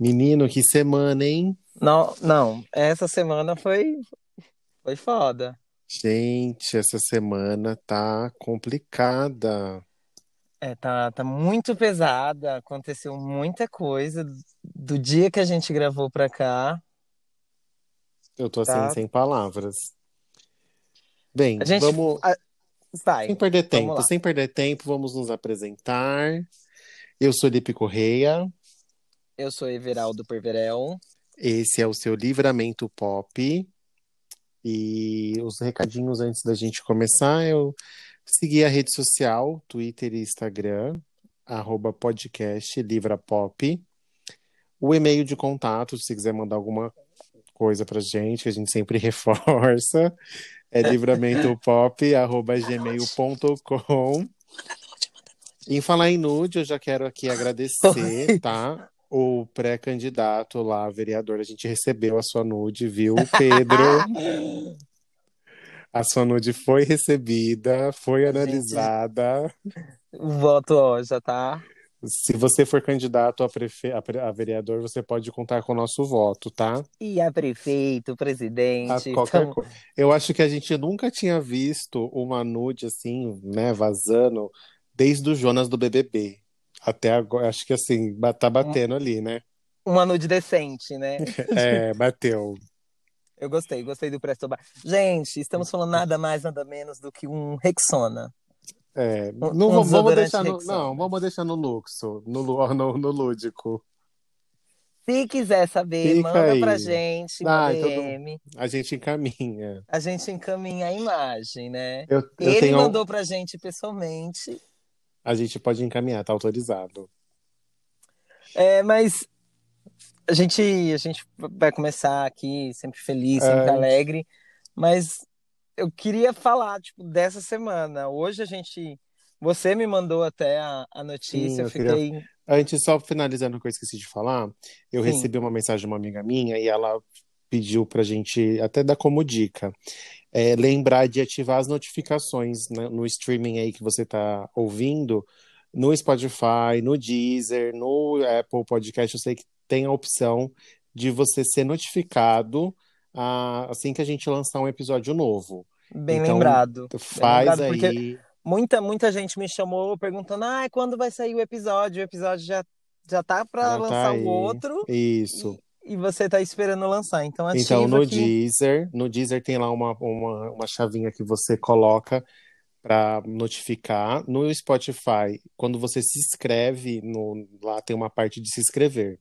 Menino, que semana, hein? Não, essa semana foi foda. Gente, essa semana tá complicada. É, tá muito pesada, aconteceu muita coisa do dia que a gente gravou pra cá. Eu tô assim, sem palavras. Bem, vamos... Vai, sem perder tempo, vamos nos apresentar. Eu sou Lipe Correia. Eu sou Everaldo Perverel. Esse é o seu Livramento Pop. E os recadinhos antes da gente começar, eu segui a rede social, Twitter e Instagram, @podcastlivrapop. O e-mail de contato, se quiser mandar alguma coisa pra gente, que a gente sempre reforça, é livramentopop@gmail.com. Em falar em nude, eu já quero aqui agradecer, tá? O pré-candidato lá, vereador, a gente recebeu a sua nude, viu, Pedro? A sua nude foi recebida, foi analisada. Voto hoje, tá? Se você for candidato a vereador, você pode contar com o nosso voto, tá? E a prefeito, presidente. A qualquer coisa. Eu acho que a gente nunca tinha visto uma nude assim, né, vazando, desde o Jonas do BBB. Até agora, acho que assim, tá batendo ali, né? Uma nude decente, né? É, bateu. Eu gostei do Presto Bar. Gente, estamos falando nada mais, nada menos do que um Rexona. É, vamos deixar no luxo, no lúdico. Se quiser saber, fica manda aí pra gente, DM. Então, a gente encaminha. A gente encaminha a imagem, né? Ele mandou pra gente pessoalmente. A gente pode encaminhar, tá autorizado. É, mas... A gente vai começar aqui sempre feliz, sempre alegre, mas eu queria falar, tipo, dessa semana. Hoje a gente... Você me mandou até a notícia. Sim, eu fiquei... Antes, só finalizando o que eu esqueci de falar, eu Sim. recebi uma mensagem de uma amiga minha e ela pediu pra gente até dar como dica. Lembrar de ativar as notificações no streaming aí que você tá ouvindo, no Spotify, no Deezer, no Apple Podcast, eu sei que tem a opção de você ser notificado assim que a gente lançar um episódio novo. Bem lembrado. Faz aí. Muita gente me chamou perguntando, quando vai sair o episódio? O episódio já tá para lançar o outro. Isso. E você tá esperando lançar, então ativa. Então no Deezer tem lá uma chavinha que você coloca para notificar. No Spotify, quando você se inscreve, lá tem uma parte de se inscrever.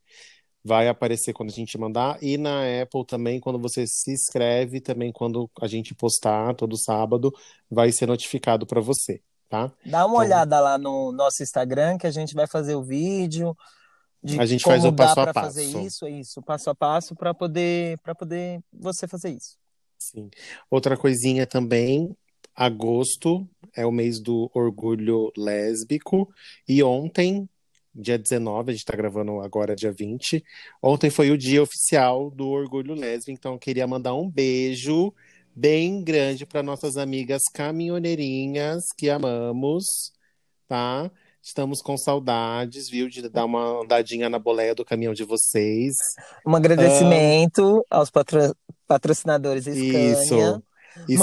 Vai aparecer quando a gente mandar. E na Apple também, quando você se inscreve, também quando a gente postar todo sábado, vai ser notificado para você, tá? Dá uma olhada lá no nosso Instagram, que a gente vai fazer o vídeo. A gente faz o passo a passo. Fazer isso, passo a passo, para poder você fazer isso. Sim. Outra coisinha também, agosto é o mês do orgulho lésbico. E ontem... Dia 19, a gente tá gravando agora dia 20. Ontem foi o dia oficial do Orgulho Lésbico, então eu queria mandar um beijo bem grande para nossas amigas caminhoneirinhas que amamos, tá? Estamos com saudades, viu? De dar uma andadinha na boleia do caminhão de vocês. Um agradecimento aos patrocinadores Scania. Isso.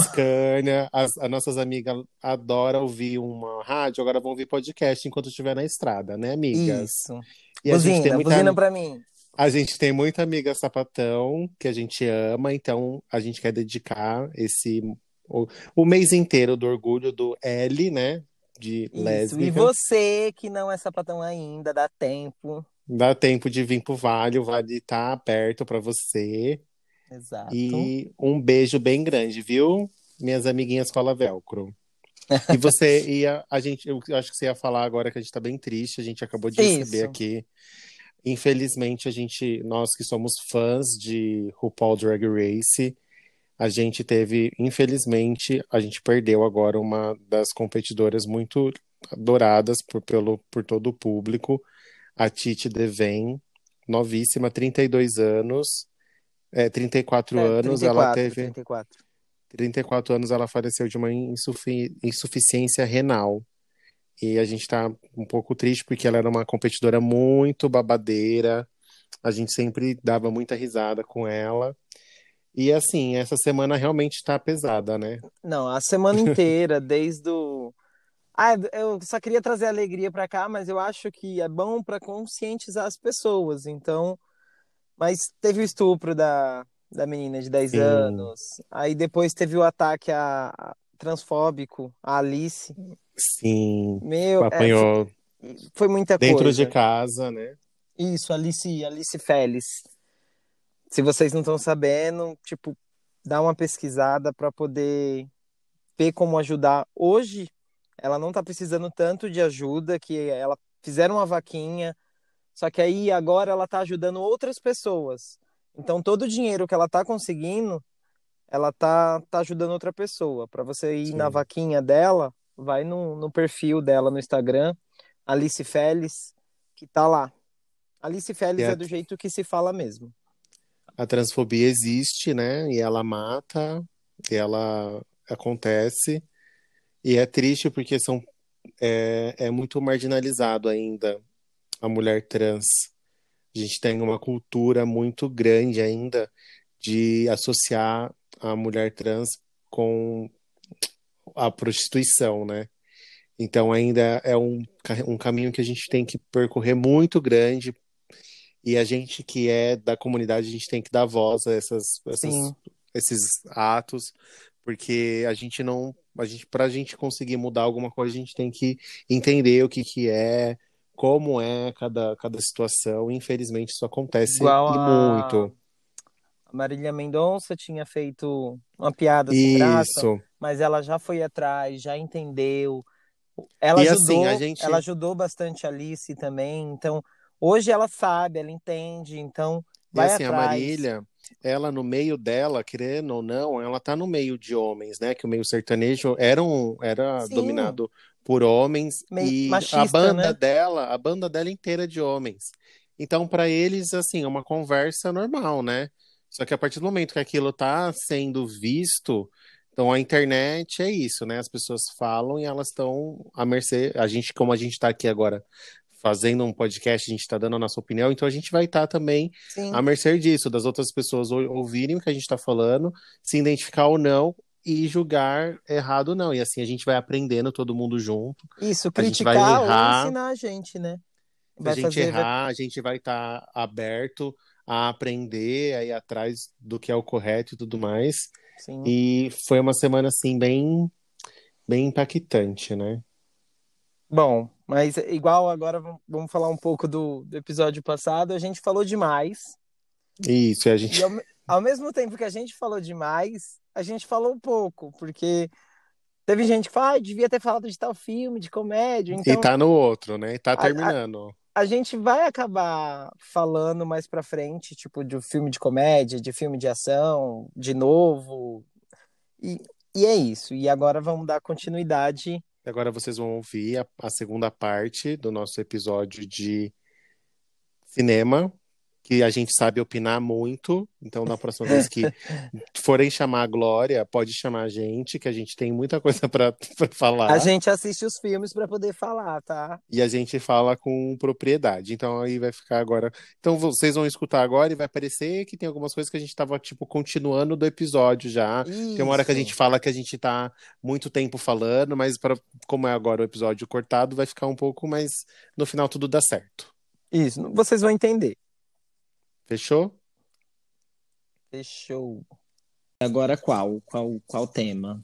Scania, as nossas amigas adoram ouvir uma rádio, agora vão ouvir podcast enquanto estiver na estrada, né, amigas? Isso. E buzina pra mim. A gente tem muita amiga sapatão que a gente ama, então a gente quer dedicar o mês inteiro do orgulho do L, né, de lésbica. E você que não é sapatão ainda, dá tempo. Dá tempo de vir pro Vale, o Vale tá aberto pra você. Exato. E um beijo bem grande, viu? Minhas amiguinhas cola velcro. E você eu acho que você ia falar agora que a gente tá bem triste, a gente acabou de receber aqui. Infelizmente, nós que somos fãs de RuPaul Drag Race, infelizmente, a gente perdeu agora uma das competidoras muito adoradas por todo o público, a Titi Deven, novíssima, 32 anos. 34 anos ela faleceu de uma insuficiência renal. E a gente tá um pouco triste porque ela era uma competidora muito babadeira, a gente sempre dava muita risada com ela. E assim, essa semana realmente tá pesada, né? Não, a semana inteira, desde o... eu só queria trazer alegria pra cá, mas eu acho que é bom pra conscientizar as pessoas, então... Mas teve o estupro da menina de 10 anos, aí depois teve o ataque a transfóbico, a Alice. Sim, meu, apanhou. Foi muita coisa. Dentro de casa, né? Isso, Alice Félix. Se vocês não estão sabendo, tipo, dá uma pesquisada para poder ver como ajudar. Hoje, ela não tá precisando tanto de ajuda, que ela fizeram uma vaquinha, só que aí agora ela tá ajudando outras pessoas. Então, todo o dinheiro que ela tá conseguindo, ela tá ajudando outra pessoa. Para você ir na vaquinha dela, vai no perfil dela no Instagram, Alice Félix, que tá lá. Alice Félix é do jeito que se fala mesmo. A transfobia existe, né? E ela mata, e ela acontece. E é triste porque é muito marginalizado ainda a mulher trans. A gente tem uma cultura muito grande ainda de associar a mulher trans com a prostituição, né? Então ainda é um caminho que a gente tem que percorrer muito grande. E a gente que é da comunidade, a gente tem que dar voz a esses atos, porque a gente não... pra gente conseguir mudar alguma coisa, a gente tem que entender o que é, como é cada situação. Infelizmente, isso acontece muito. A Marília Mendonça tinha feito uma piada sem graça, mas ela já foi atrás, já entendeu. Ela ajudou, assim, ela ajudou bastante a Alice também, então... Hoje ela sabe, ela entende, então vai atrás. E assim, a Marília, ela no meio dela, querendo ou não, ela tá no meio de homens, né? Que o meio sertanejo era dominado por homens, meio e machista, a banda dela inteira é de homens. Então, para eles, assim, é uma conversa normal, né? Só que a partir do momento que aquilo tá sendo visto, então a internet é isso, né? As pessoas falam e elas estão à mercê. A gente, como a gente tá aqui agora fazendo um podcast, a gente está dando a nossa opinião, então a gente vai estar também à mercê disso, das outras pessoas ouvirem o que a gente está falando, se identificar ou não, e julgar errado ou não. E assim, a gente vai aprendendo todo mundo junto. Isso, criticar ou ensinar a gente, né? Se a gente errar, a gente vai estar aberto a aprender, a ir atrás do que é o correto e tudo mais. Sim. E foi uma semana, assim, bem, bem impactante, né? Bom, mas igual agora vamos falar um pouco do episódio passado, a gente falou demais. Isso, a gente... E ao mesmo tempo que a gente falou demais, a gente falou pouco, porque teve gente que fala, devia ter falado de tal filme, de comédia. Então, e tá no outro, né? E tá terminando. A gente vai acabar falando mais pra frente, tipo, de filme de comédia, de filme de ação, de novo. E é isso. E agora vamos dar continuidade... Agora vocês vão ouvir a segunda parte do nosso episódio de cinema, que a gente sabe opinar muito. Então, na próxima vez que forem chamar a Glória, pode chamar a gente, que a gente tem muita coisa pra falar. A gente assiste os filmes pra poder falar, tá? E a gente fala com propriedade. Então, aí vai ficar agora... Então, vocês vão escutar agora e vai parecer que tem algumas coisas que a gente tava, tipo, continuando do episódio já. Isso. Tem uma hora que a gente fala que a gente tá muito tempo falando, mas como é agora o episódio cortado, vai ficar um pouco, mas no final tudo dá certo. Isso, vocês vão entender. Fechou? Fechou. Agora qual tema?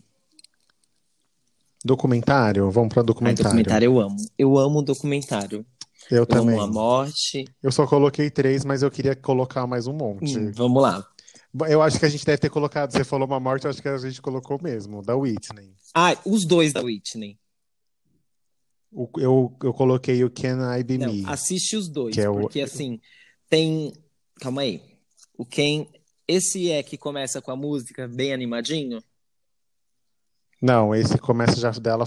Documentário? Vamos pra documentário. Documentário eu amo. Eu amo documentário. Eu também. Amo a morte. Eu só coloquei 3, mas eu queria colocar mais um monte. Vamos lá. Eu acho que a gente deve ter colocado, você falou uma morte, eu acho que a gente colocou mesmo, da Whitney. Ah, os 2 da Whitney. Eu coloquei o Can I Be Não, Me. Assiste os 2, porque assim... Tem, calma aí, esse é que começa com a música bem animadinho? Não, esse começa já dela,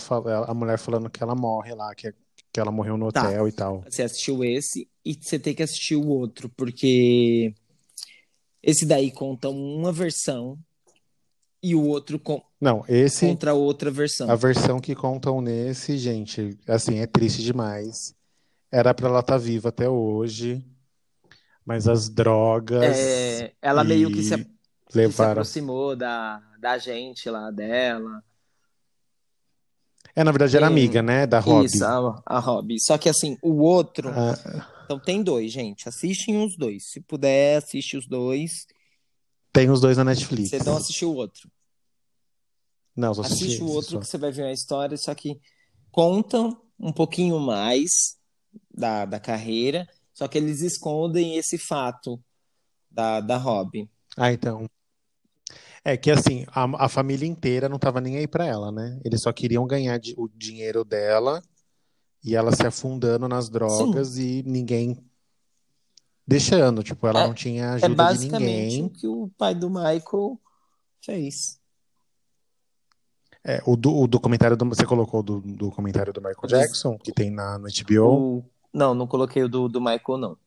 a mulher falando que ela morre lá, que ela morreu no hotel e tal. Você assistiu esse e você tem que assistir o outro, porque esse daí conta uma versão e o outro contra outra versão. A versão que contam nesse, gente, assim, é triste demais. Era pra ela estar viva até hoje. Mas as drogas... ela meio que se aproximou da gente lá, dela. Na verdade, era amiga, né? Da Robbie. Isso, a Robbie. Só que, assim, o outro... Então, tem dois, gente. Assistem os dois. Se puder, assiste os dois. Tem os dois na Netflix. Você não assistiu o outro. Não, só assisti esse. Assiste o outro só. Que você vai ver a história, só que contam um pouquinho mais da carreira, só que eles escondem esse fato da Robbie. Ah, então. É que, assim, a família inteira não tava nem aí pra ela, né? Eles só queriam ganhar o dinheiro dela e ela se afundando nas drogas. Sim. E ninguém deixando. Tipo, ela não tinha ajuda de ninguém. É basicamente o que o pai do Michael fez. O documentário você colocou do documentário do Michael Jackson, que tem no HBO? Não coloquei o do Michael, não.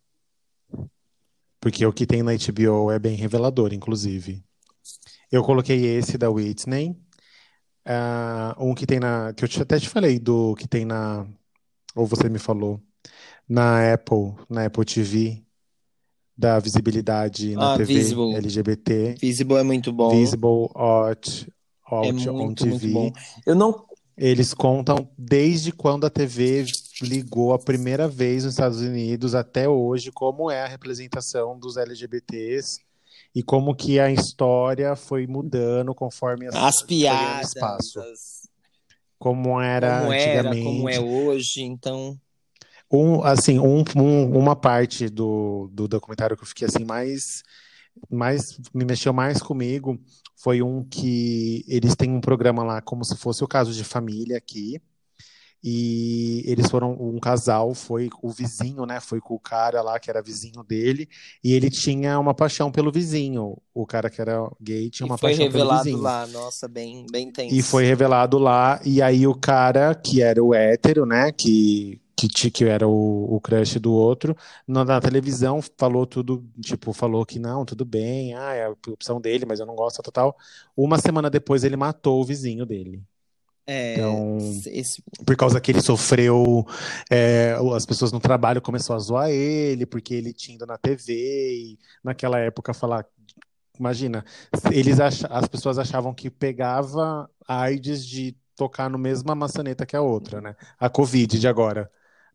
Porque o que tem na HBO é bem revelador, inclusive. Eu coloquei esse da Whitney. Um que tem que eu até te falei do que tem na... Ou você me falou. Na Apple TV. Da visibilidade na TV Visible. LGBT. Visible é muito bom. Visible, on TV. Muito bom. Eles contam desde quando a TV ligou a primeira vez nos Estados Unidos até hoje, como é a representação dos LGBTs e como que a história foi mudando conforme as piadas, como era antigamente, como é hoje. Então, uma parte do documentário que eu fiquei assim mais me mexeu mais comigo foi um que eles têm um programa lá como se fosse o Caso de Família aqui, e eles foram um casal, foi o vizinho, né, foi com o cara lá que era vizinho dele, e ele tinha uma paixão pelo vizinho, o cara que era gay tinha uma paixão pelo vizinho. Foi revelado lá, nossa, bem tenso. E foi revelado lá, e aí o cara que era o hétero, né, que era o crush do outro, na televisão falou tudo, tipo, falou que não, tudo bem, é a opção dele, mas eu não gosto, tal. Uma semana depois ele matou o vizinho dele. Então, por causa que ele sofreu, as pessoas no trabalho começaram a zoar ele, porque ele tinha ido na TV, e naquela época falar... Imagina, as pessoas achavam que pegava a AIDS de tocar no mesma maçaneta que a outra, né? A Covid de agora.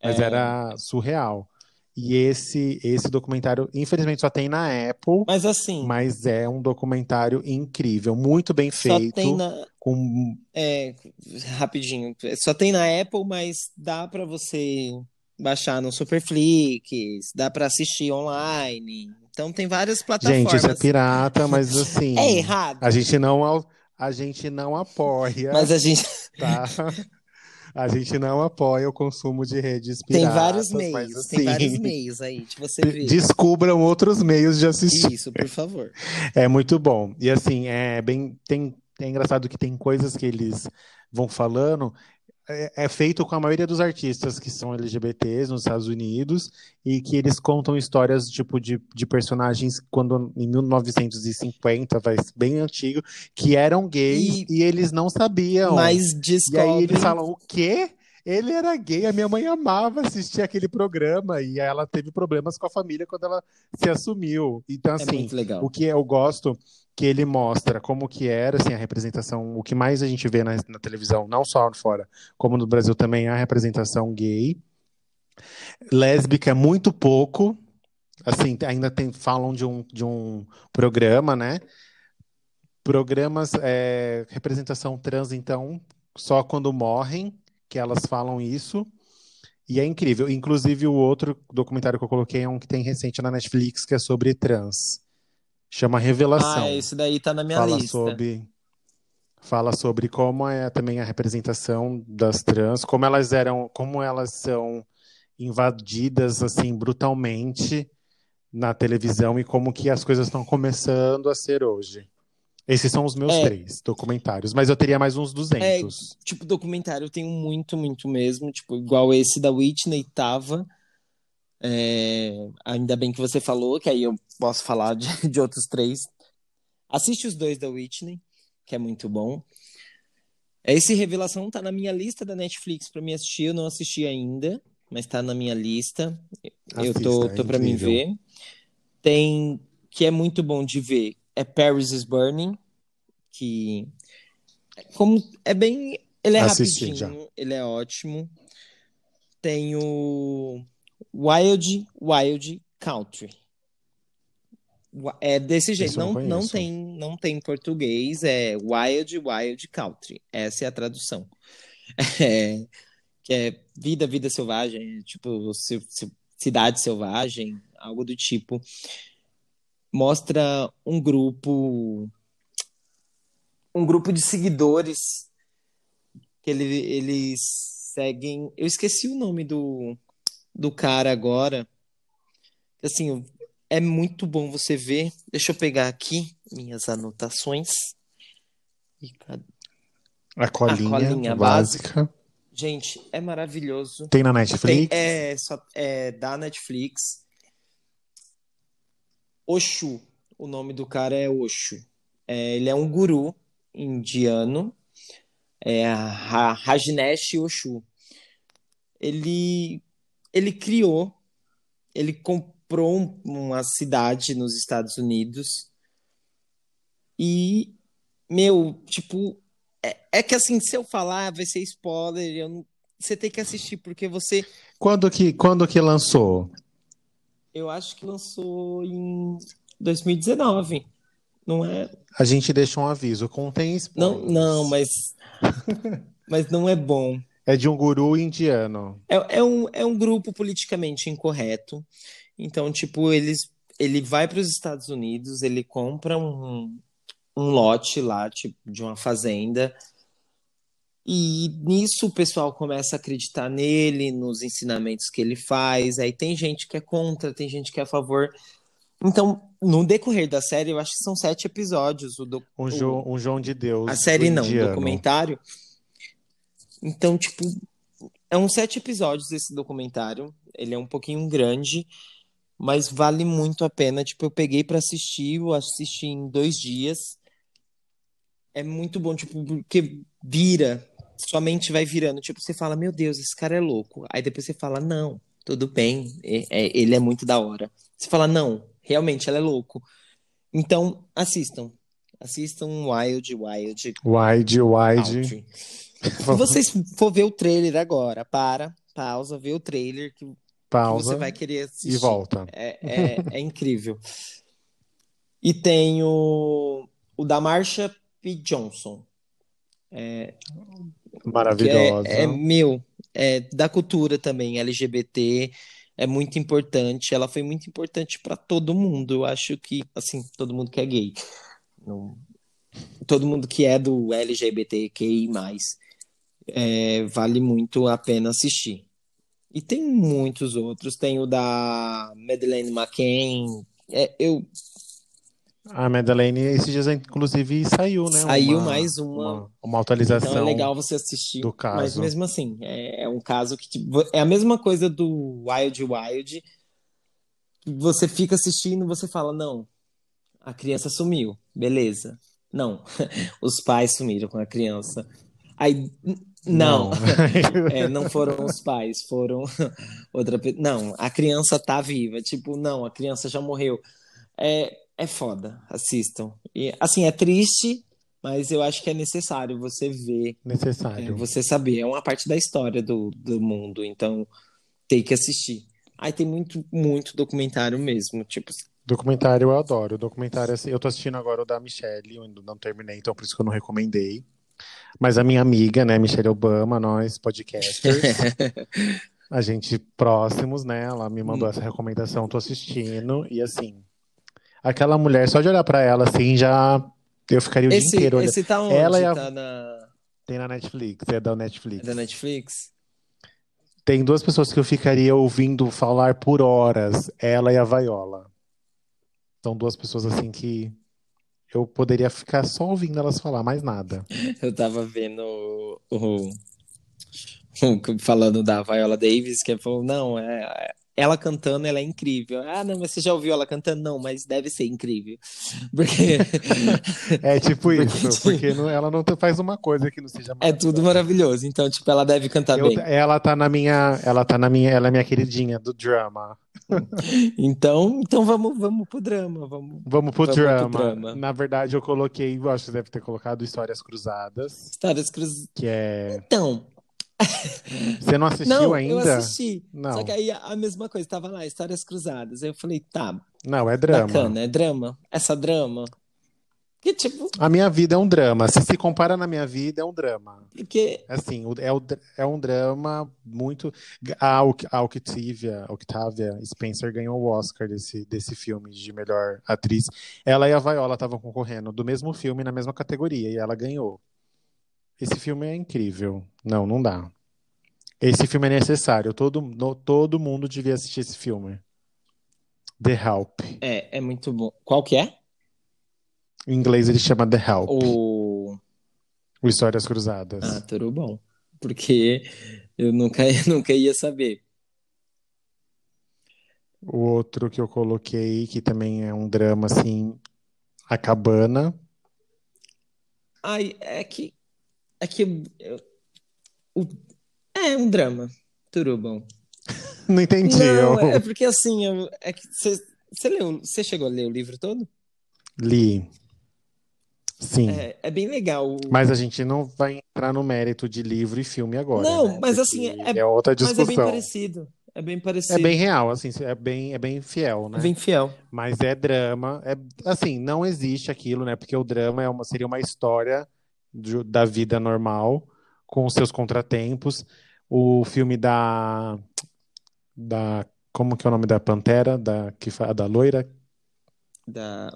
Mas era surreal. E esse documentário, infelizmente, só tem na Apple. Mas assim... Mas é um documentário incrível, muito bem feito. Só tem na... Rapidinho. Só tem na Apple, mas dá pra você baixar no Superflix, dá pra assistir online. Então tem várias plataformas. Gente, isso é pirata, mas assim... É errado. A gente não apoia. Mas a gente... Tá? A gente não apoia o consumo de redes piratas. Tem vários meios, mas, assim, tem vários meios aí de você ver. Descubram outros meios de assistir. Isso, por favor. É muito bom. E assim, é engraçado que tem coisas que eles vão falando. É feito com a maioria dos artistas que são LGBTs nos Estados Unidos, e que eles contam histórias tipo de personagens quando em 1950, bem antigo, que eram gays e eles não sabiam. Mas descobrem... E aí eles falam, o quê? Ele era gay, a minha mãe amava assistir aquele programa, e ela teve problemas com a família quando ela se assumiu. Então, assim, muito legal. O que eu gosto... que ele mostra como que era, assim, a representação, o que mais a gente vê na televisão, não só fora, como no Brasil também, a representação gay. Lésbica é muito pouco, assim, ainda falam de um programa, né? Programas, representação trans, então, só quando morrem que elas falam isso. E é incrível. Inclusive, o outro documentário que eu coloquei é um que tem recente na Netflix, que é sobre trans. Chama Revelação. Esse daí tá na minha lista. Fala sobre como é também a representação das trans, como elas são invadidas assim brutalmente na televisão e como que as coisas estão começando a ser hoje. Esses são os meus 3 documentários, mas eu teria mais uns 200. Tipo, documentário eu tenho muito, muito mesmo, tipo, igual esse da Whitney tava... ainda bem que você falou, que aí eu posso falar de outros 3. Assiste os 2 da Whitney, que é muito bom. Esse Revelação tá na minha lista da Netflix pra me assistir. Eu não assisti ainda, mas tá na minha lista. Assista, eu tô pra me ver. Tem, que é muito bom de ver, é Paris is Burning, que como é bem, ele é assisti, rapidinho, já. Ele é ótimo. Tem o Wild Wild Country. É desse jeito, não tem português, é Wild Wild Country. Essa é a tradução. Que é vida selvagem, tipo cidade selvagem, algo do tipo. Mostra um grupo de seguidores que eles seguem. Eu esqueci o nome do cara agora. Assim, é muito bom você ver. Deixa eu pegar aqui minhas anotações. A colinha básica. Gente, é maravilhoso. Tem na Netflix? É da Netflix. Osho. O nome do cara é Osho. Ele é um guru indiano. É Rajneesh Osho. Ele comprou uma cidade nos Estados Unidos. E, é que assim, se eu falar, vai ser spoiler, você tem que assistir, porque você... Quando que lançou? Eu acho que lançou em 2019, não é? A gente deixa um aviso, contém spoilers. Não, mas não é bom. É de um guru indiano. É um grupo politicamente incorreto, então, ele vai para os Estados Unidos, ele compra um lote lá, de uma fazenda. E nisso o pessoal começa a acreditar nele, nos ensinamentos que ele faz. Aí tem gente que é contra, tem gente que é a favor. Então, no decorrer da série, eu acho que são 7 episódios. Um João de Deus. A série não, o documentário. Então, é uns 7 episódios esse documentário. Ele é um pouquinho grande, mas vale muito a pena. Eu peguei pra assistir, eu assisti em 2 dias. É muito bom, porque vira, sua mente vai virando. Você fala, meu Deus, esse cara é louco. Aí depois você fala, não, tudo bem, ele é muito da hora. Você fala, não, realmente, ele é louco. Então, assistam Wild Wild Country. Se vocês for ver o trailer agora, pausa, vê o trailer, que você vai querer assistir. E volta. É incrível. E tem o da Marsha P. Johnson. Maravilhosa. É da cultura também, LGBT, é muito importante. Ela foi muito importante para todo mundo. Eu acho que, assim, todo mundo que é gay. Todo mundo que é do LGBTQI+, vale muito a pena assistir. E tem muitos outros. Tem o da Madeleine McCain. A Madeleine, esses dias, inclusive, saiu, né? Saiu mais uma atualização. Então é legal você assistir do caso. Mas mesmo assim, é um caso que... é a mesma coisa do Wild Wild. Você fica assistindo, você fala, não, a criança sumiu. Beleza. Não, os pais sumiram com a criança. Aí... Não. Não foram os pais, foram outra pessoa. Não, a criança tá viva. Não, a criança já morreu. É foda, assistam. E, assim, é triste, mas eu acho que é necessário você ver. Necessário. Você saber. É uma parte da história do mundo, então tem que assistir. Aí tem muito, muito documentário mesmo, Documentário eu adoro. Documentário, assim, eu tô assistindo agora o da Michelle, eu ainda não terminei, então por isso que eu não recomendei. Mas a minha amiga, né, Michelle Obama, nós podcasters, a gente próximos, né, ela me mandou essa recomendação, tô assistindo, e assim, aquela mulher, só de olhar pra ela assim, já eu ficaria o dia inteiro olhando. Esse tá onde? Ela tá na... Tem na Netflix, é da Netflix. É da Netflix? Tem 2 pessoas que eu ficaria ouvindo falar por horas, ela e a Viola. São 2 pessoas assim que... eu poderia ficar só ouvindo elas falar, mais nada. Eu tava vendo falando da Viola Davis, que falou, não, ela cantando, ela é incrível. Ah, não, mas você já ouviu ela cantando? Não, mas deve ser incrível. Porque... é tipo isso, porque não, ela não faz uma coisa que não seja maravilhosa. É tudo maravilhoso, então, tipo, ela deve cantar bem. Ela é minha queridinha do drama. Então vamos pro drama. Vamos pro drama. Na verdade, eu coloquei, eu acho que você deve ter colocado Histórias Cruzadas. Histórias Cruzadas. Que é... Então... Você não assistiu ainda? Não, eu assisti. Não. Só que aí a mesma coisa, tava lá, Histórias Cruzadas. Aí eu falei, tá. Não, é drama. Bacana, é drama. Essa drama. Que tipo... A minha vida é um drama. Se compara na minha vida, é um drama. Porque... Assim, é um drama muito... A Octavia Spencer ganhou o Oscar desse filme de melhor atriz. Ela e a Viola estavam concorrendo do mesmo filme, na mesma categoria, e ela ganhou. Esse filme é incrível. Não, não dá. Esse filme é necessário. Todo mundo devia assistir esse filme. The Help. É muito bom. Qual que é? Em inglês ele chama The Help. O Histórias Cruzadas. Ah, tudo bom. Porque eu nunca ia saber. O outro que eu coloquei, que também é um drama, assim, A Cabana. Ai, é que é um drama, tudo bom. Não entendi. Não, é porque assim, você chegou a ler o livro todo? Li. Sim. É bem legal. Mas a gente não vai entrar no mérito de livro e filme agora. Não, né? Mas assim, é outra discussão. Mas é bem parecido. É bem parecido. É bem real, assim, é bem fiel, né? É bem fiel. Mas é drama, assim, não existe aquilo, né? Porque o drama seria uma história da vida normal, com seus contratempos. O filme da como que é o nome da Pantera, da loira?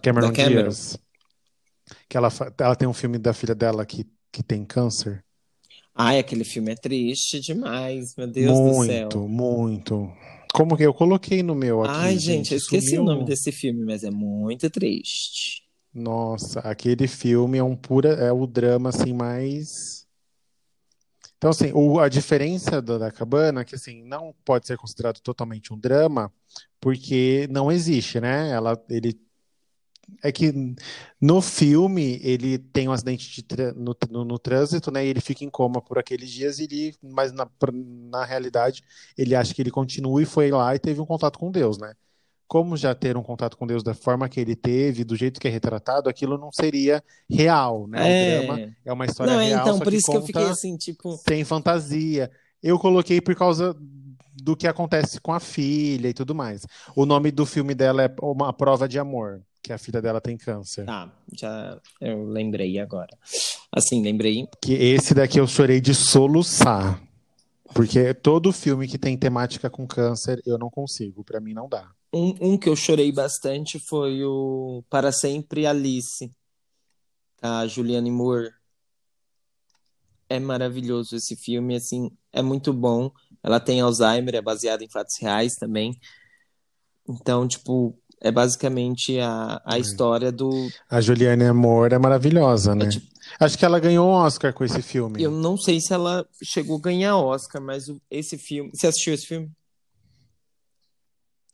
Cameron Diaz. Que ela tem um filme da filha dela que tem câncer. Ai, aquele filme é triste demais, meu Deus do céu. Muito, muito. Como que eu coloquei no meu aqui? Ai, gente, eu esqueci o nome desse filme, mas é muito triste. Nossa, aquele filme é o drama, assim, mais... Então, assim, a diferença da Cabana é que, assim, não pode ser considerado totalmente um drama, porque não existe, né? É que no filme ele tem um acidente no trânsito, né? E ele fica em coma por aqueles dias, mas na realidade ele acha que ele continua e foi lá e teve um contato com Deus, né? Como já ter um contato com Deus da forma que ele teve, do jeito que é retratado, aquilo não seria real, né? O drama é uma história real, então, só por isso que eu fiquei assim, tipo... sem fantasia. Eu coloquei por causa do que acontece com a filha e tudo mais. O nome do filme dela é Uma Prova de Amor, que a filha dela tem câncer. Tá, já eu lembrei agora. Assim, lembrei... Que esse daqui eu chorei de soluçar. Porque todo filme que tem temática com câncer, eu não consigo. Pra mim, não dá. Um que eu chorei bastante foi o Para Sempre Alice, a Julianne Moore. É maravilhoso esse filme, assim, é muito bom. Ela tem Alzheimer, é baseada em fatos reais também. Então, tipo, é basicamente a história do... A Julianne Moore é maravilhosa, né? Acho que ela ganhou um Oscar com esse filme. Eu não sei se ela chegou a ganhar Oscar, mas esse filme... Você assistiu esse filme?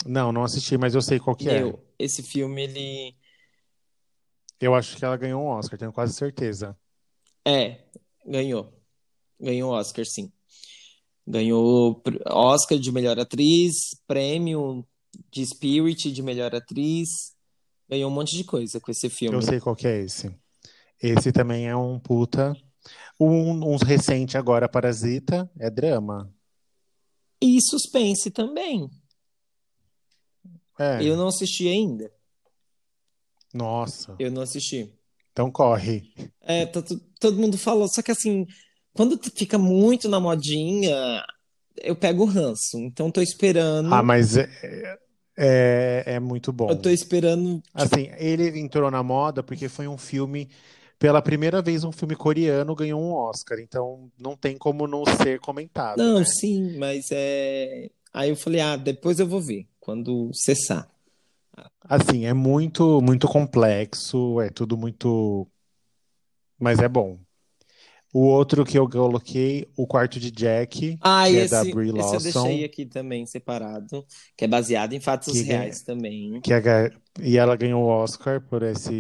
Não assisti, mas eu sei qual que é. Esse filme, ele... Eu acho que ela ganhou um Oscar, tenho quase certeza. É, ganhou. Ganhou Oscar, sim. Ganhou Oscar de melhor atriz, prêmio de Spirit de melhor atriz. Ganhou um monte de coisa com esse filme. Eu sei qual que é esse. Esse também é um puta... Um recente agora, Parasita, é drama. E suspense também. É. Eu não assisti ainda. Nossa. Eu não assisti. Então corre. É, todo mundo falou. Só que assim, quando fica muito na modinha, eu pego o ranço. Então tô esperando. Ah, mas é muito bom. Eu tô esperando. Assim, ele entrou na moda porque foi um filme... Pela primeira vez, um filme coreano ganhou um Oscar. Então não tem como não ser comentado. Não, né? Sim, mas é... Aí eu falei, depois eu vou ver. Quando cessar. Assim, é muito, muito complexo, é tudo muito... Mas é bom. O outro que eu coloquei, O Quarto de Jack, que é da Brie Larson. Esse eu deixei aqui também, separado, que é baseado em fatos reais também. E ela ganhou o Oscar por esse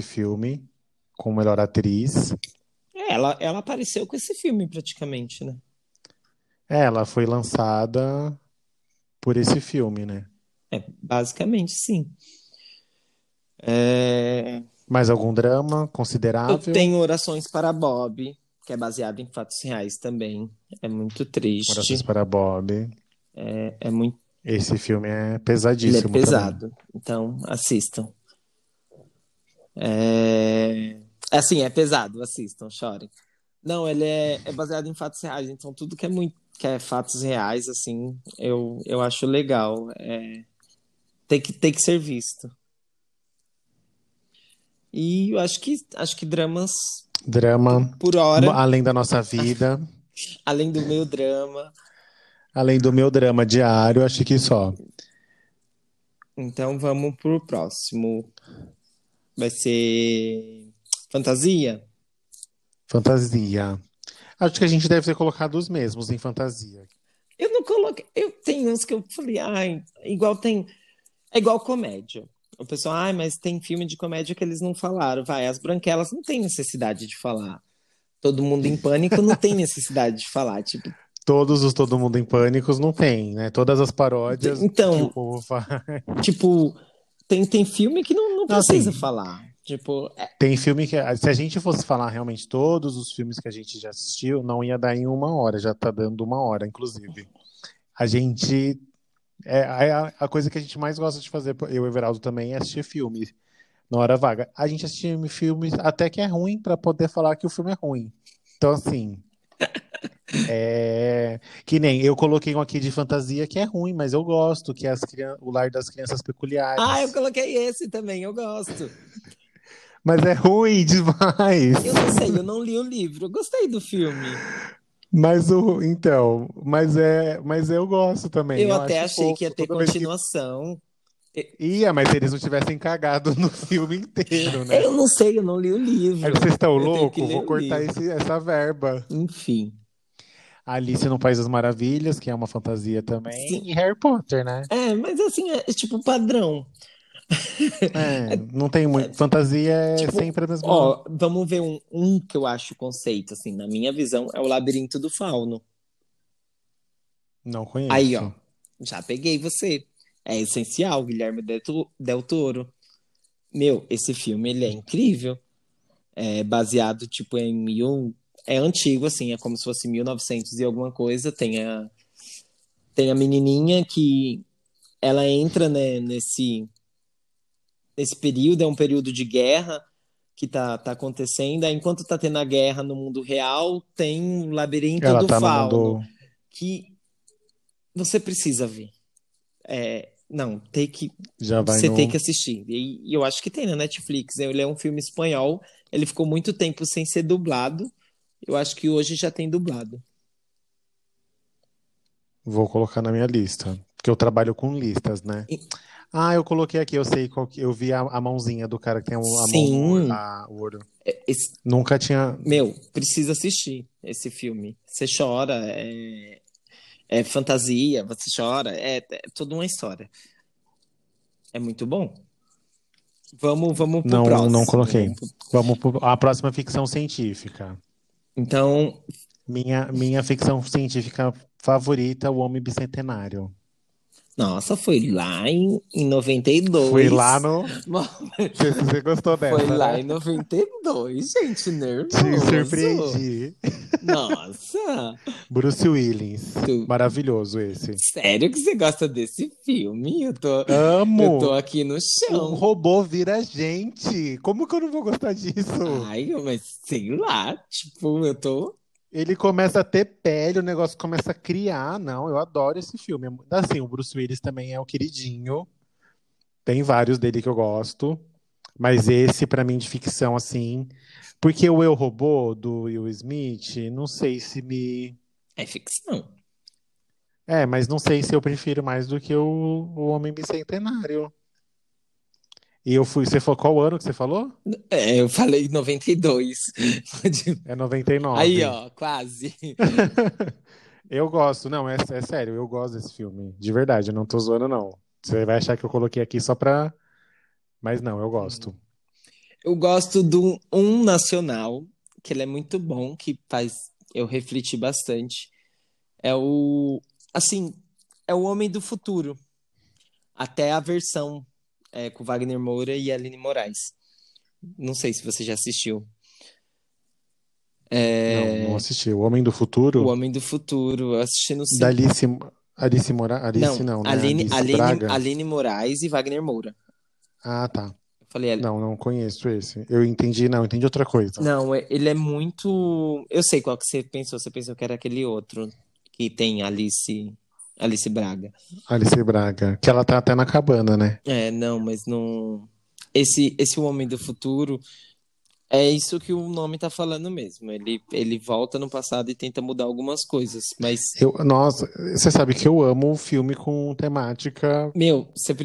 filme, como melhor atriz. Ela apareceu com esse filme, praticamente, né? Ela foi lançada por esse filme, né? Basicamente, sim. Mais algum drama considerável? Eu tenho Orações para Bob, que é baseado em fatos reais também. É muito triste. Orações para Bob. É muito... Esse filme é pesadíssimo. Ele é pesado. Também. Então, assistam. Assim, é pesado. Assistam, chorem. Não, ele é baseado em fatos reais. Então, tudo que é fatos reais, assim, eu acho legal. Tem que ser visto. E eu acho que dramas... Drama. Por hora. Além da nossa vida. Além do meu drama. Além do meu drama diário, acho que só. Então vamos pro próximo. Vai ser... Fantasia? Fantasia. Acho que a gente deve ter colocado os mesmos em fantasia. Eu não coloquei... Eu tenho uns que eu falei... igual tem... É igual comédia. O pessoal, mas tem filme de comédia que eles não falaram. As Branquelas não tem necessidade de falar. Todo Mundo em Pânico não tem necessidade de falar. Tipo... Todos os Todo Mundo em Pânico não tem, né? Todas as paródias então, que o povo faz. Tipo, tem filme que não precisa falar. Tipo, Tem filme que, se a gente fosse falar realmente todos os filmes que a gente já assistiu, não ia dar em 1 hora. Já tá dando 1 hora, inclusive. A gente... a coisa que a gente mais gosta de fazer, eu e o Everaldo também, é assistir filme na hora vaga. A gente assiste filmes até que é ruim pra poder falar que o filme é ruim. Então, assim... Que nem eu coloquei um aqui de fantasia que é ruim, mas eu gosto, que é O Lar das Crianças Peculiares. Eu coloquei esse também, eu gosto. Mas é ruim demais. Eu não sei, eu não li o livro. Eu gostei do filme. Mas eu gosto também. Eu até achei que ia ter continuação. Mas eles não tivessem cagado no filme inteiro, né? Eu não sei, eu não li o livro. Aí vocês estão loucos? Vou cortar essa verba. Enfim. Alice no País das Maravilhas, que é uma fantasia também. Sim. E Harry Potter, né? Mas assim, é tipo padrão. Não tem muito. Fantasia é tipo, sempre a mesma coisa. Vamos ver um que eu acho conceito, assim, na minha visão, é O Labirinto do Fauno. Não conheço. Aí, já peguei você. É essencial, Guilherme Del Toro. Meu, esse filme, ele é incrível. É baseado, tipo, em mil... É antigo, assim, é como se fosse 1900 e alguma coisa. Tem a menininha que ela entra, né, nesse período, é um período de guerra que tá acontecendo. Enquanto tá tendo a guerra no mundo real, tem um labirinto do fauno que você precisa ver. Tem que assistir. E eu acho que tem na Netflix. Ele é um filme espanhol. Ele ficou muito tempo sem ser dublado. Eu acho que hoje já tem dublado. Vou colocar na minha lista. Porque eu trabalho com listas, né? Eu coloquei aqui, eu sei qual que... Eu vi a mãozinha do cara que tem o ouro. Nunca tinha... Meu, precisa assistir esse filme. Você chora, é fantasia, você chora, é toda uma história. É muito bom. Vamos pro próximo. Não coloquei. Vamos a próxima ficção científica. Então... Minha ficção científica favorita, O Homem Bicentenário. Nossa, foi lá em 92. Foi lá no... Você gostou dessa, foi lá, né? Em 92, gente, nervoso. Te surpreendi. Nossa. Bruce Willis. Maravilhoso esse. Sério que você gosta desse filme? Amo. Eu tô aqui no chão. O robô vira gente. Como que eu não vou gostar disso? Mas sei lá. Tipo, eu tô... Ele começa a ter pele, o negócio começa a criar. Não, eu adoro esse filme. Assim, o Bruce Willis também é o queridinho. Tem vários dele que eu gosto. Mas esse, pra mim, de ficção, assim... Porque o Eu Robô, do Will Smith, não sei se me... É ficção. Mas não sei se eu prefiro mais do que o Homem Bicentenário. E eu fui. Você falou qual ano que você falou? É, eu falei 92. É 99. Aí, ó, quase. Eu gosto, não, é sério, eu gosto desse filme, de verdade, eu não tô zoando, não. Você vai achar que eu coloquei aqui só pra... Mas não, eu gosto. Eu gosto do Um Nacional, que ele é muito bom, que faz eu refletir bastante. É o... Assim, é o Homem do Futuro. Até a versão com Wagner Moura e Alinne Moraes. Não sei se você já assistiu. Não, não assisti. O Homem do Futuro? O Homem do Futuro. Eu assisti no cinema. Da Alice Moraes? Alice não, né? Alinne Moraes e Wagner Moura. Ah, tá. Falei, não conheço esse. Eu entendi, não, entendi outra coisa. Não, ele é muito... Eu sei qual que você pensou. Você pensou que era aquele outro que tem Alice Braga. Alice Braga. Que ela tá até na cabana, né? É, não, mas não... Esse Homem do Futuro... É isso que o nome tá falando mesmo. Ele volta no passado e tenta mudar algumas coisas, mas... Nossa, você sabe que eu amo filme com temática...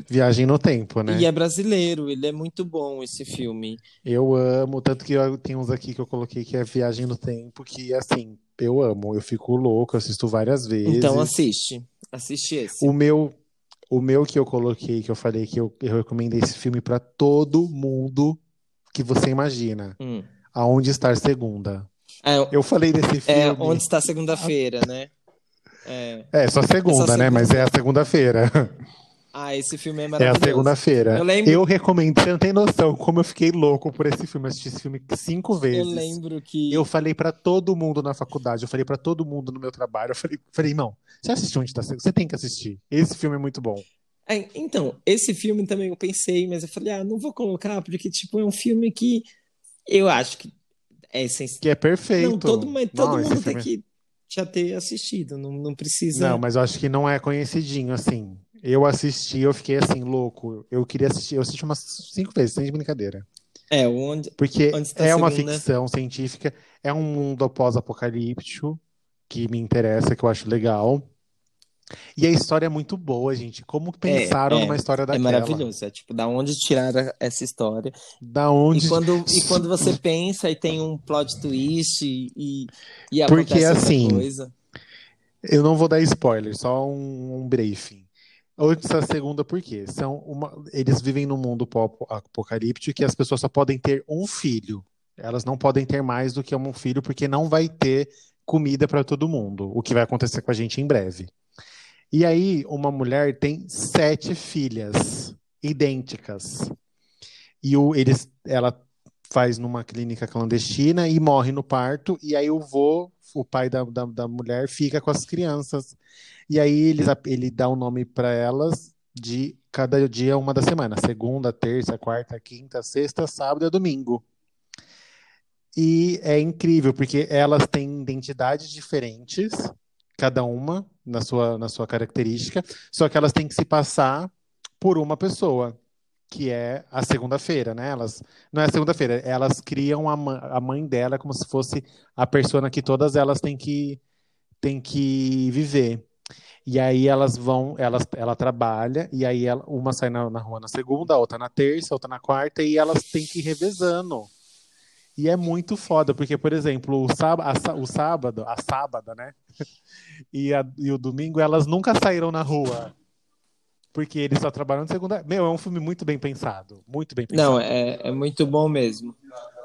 Viagem no tempo, né? E é brasileiro, ele é muito bom, esse filme. Eu amo, tanto que tem uns aqui que eu coloquei que é Viagem no Tempo, que, assim, eu amo. Eu fico louco, assisto várias vezes. Então assiste esse. O meu que eu coloquei, que eu falei que eu recomendei esse filme pra todo mundo... que você imagina. Aonde Está a Segunda. Eu falei desse filme... É Onde Está a Segunda-feira, né? É só segunda, é só né? Segunda. Mas é a segunda-feira. Ah, esse filme é maravilhoso. É a segunda-feira. Eu recomendo, você não tem noção como eu fiquei louco por esse filme. Eu assisti esse filme 5 vezes. Eu lembro que... Eu falei pra todo mundo na faculdade, eu falei pra todo mundo no meu trabalho, eu falei irmão, você assistiu Onde Está a Segunda? Você tem que assistir. Esse filme é muito bom. Então, esse filme também eu pensei, mas eu falei, não vou colocar, porque, tipo, é um filme que eu acho que é essencial. Que é perfeito. Não, todo mundo tem que já ter assistido, não precisa... Não, mas eu acho que não é conhecidinho, assim. Eu assisti, eu fiquei, assim, louco. Eu queria assistir, eu assisti umas 5 vezes, sem brincadeira. Porque é uma ficção científica, é um mundo pós-apocalíptico, que me interessa, que eu acho legal. E a história é muito boa, gente. Como pensaram numa história daquela? É maravilhoso. É tipo, da onde tiraram essa história? Da onde? E quando você pensa e tem um plot twist e acontece porque, assim, outra coisa. Eu não vou dar spoiler, só um briefing. Outra segunda, por quê? Eles vivem num mundo apocalíptico que as pessoas só podem ter um filho. Elas não podem ter mais do que um filho porque não vai ter comida para todo mundo. O que vai acontecer com a gente em breve. E aí, uma mulher tem 7 filhas idênticas. E ela faz numa clínica clandestina e morre no parto. E aí o pai da mulher, fica com as crianças. E aí ele dá um nome para elas de cada dia, uma da semana. Segunda, terça, quarta, quinta, sexta, sábado e domingo. E é incrível, porque elas têm identidades diferentes, cada uma na sua característica, só que elas têm que se passar por uma pessoa, que é a segunda-feira, né? Elas, não é a segunda-feira, elas criam a mãe dela como se fosse a persona que todas elas têm que viver. E aí ela trabalha, e aí uma sai na rua na segunda, a outra na terça, a outra na quarta, e elas têm que ir revezando. E é muito foda, porque, por exemplo, a sábado, né? E o domingo, elas nunca saíram na rua. Porque eles só trabalham na segunda. É um filme muito bem pensado. Muito bem pensado. Não, é muito bom mesmo.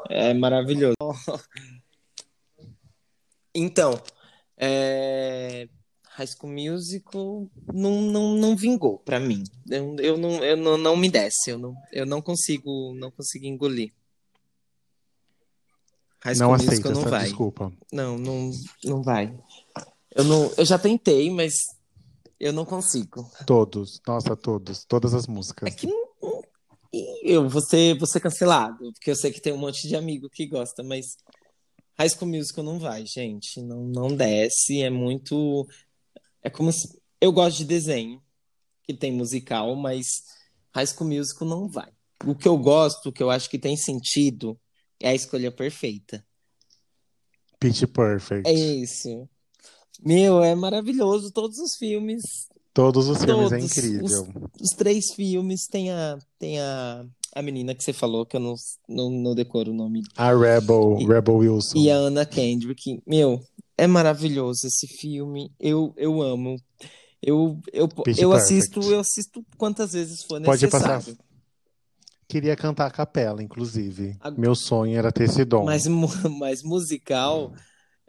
É maravilhoso. Então, High School Musical não vingou pra mim. Eu não me desce. Eu não consigo engolir. Não aceita, não vai. Desculpa. Não vai. Eu já tentei, mas eu não consigo. Todos. Todas as músicas. É que eu vou ser cancelado, porque eu sei que tem um monte de amigo que gosta, mas High School Musical não vai, gente. Não desce, é muito... É como se... Eu gosto de desenho, que tem musical, mas High School Musical não vai. O que eu gosto, o que eu acho que tem sentido... É a escolha perfeita. Pitch Perfect. É isso. É maravilhoso. Todos os filmes. Todos os filmes, é incrível. Os 3 filmes. Tem a a menina que você falou, que eu não decoro o nome. A Rebel Wilson. E a Anna Kendrick. Meu, é maravilhoso esse filme. Eu amo. Eu assisto quantas vezes for necessário. Pode passar. Queria cantar a capela, inclusive. Meu sonho era ter esse dom. Mas musical,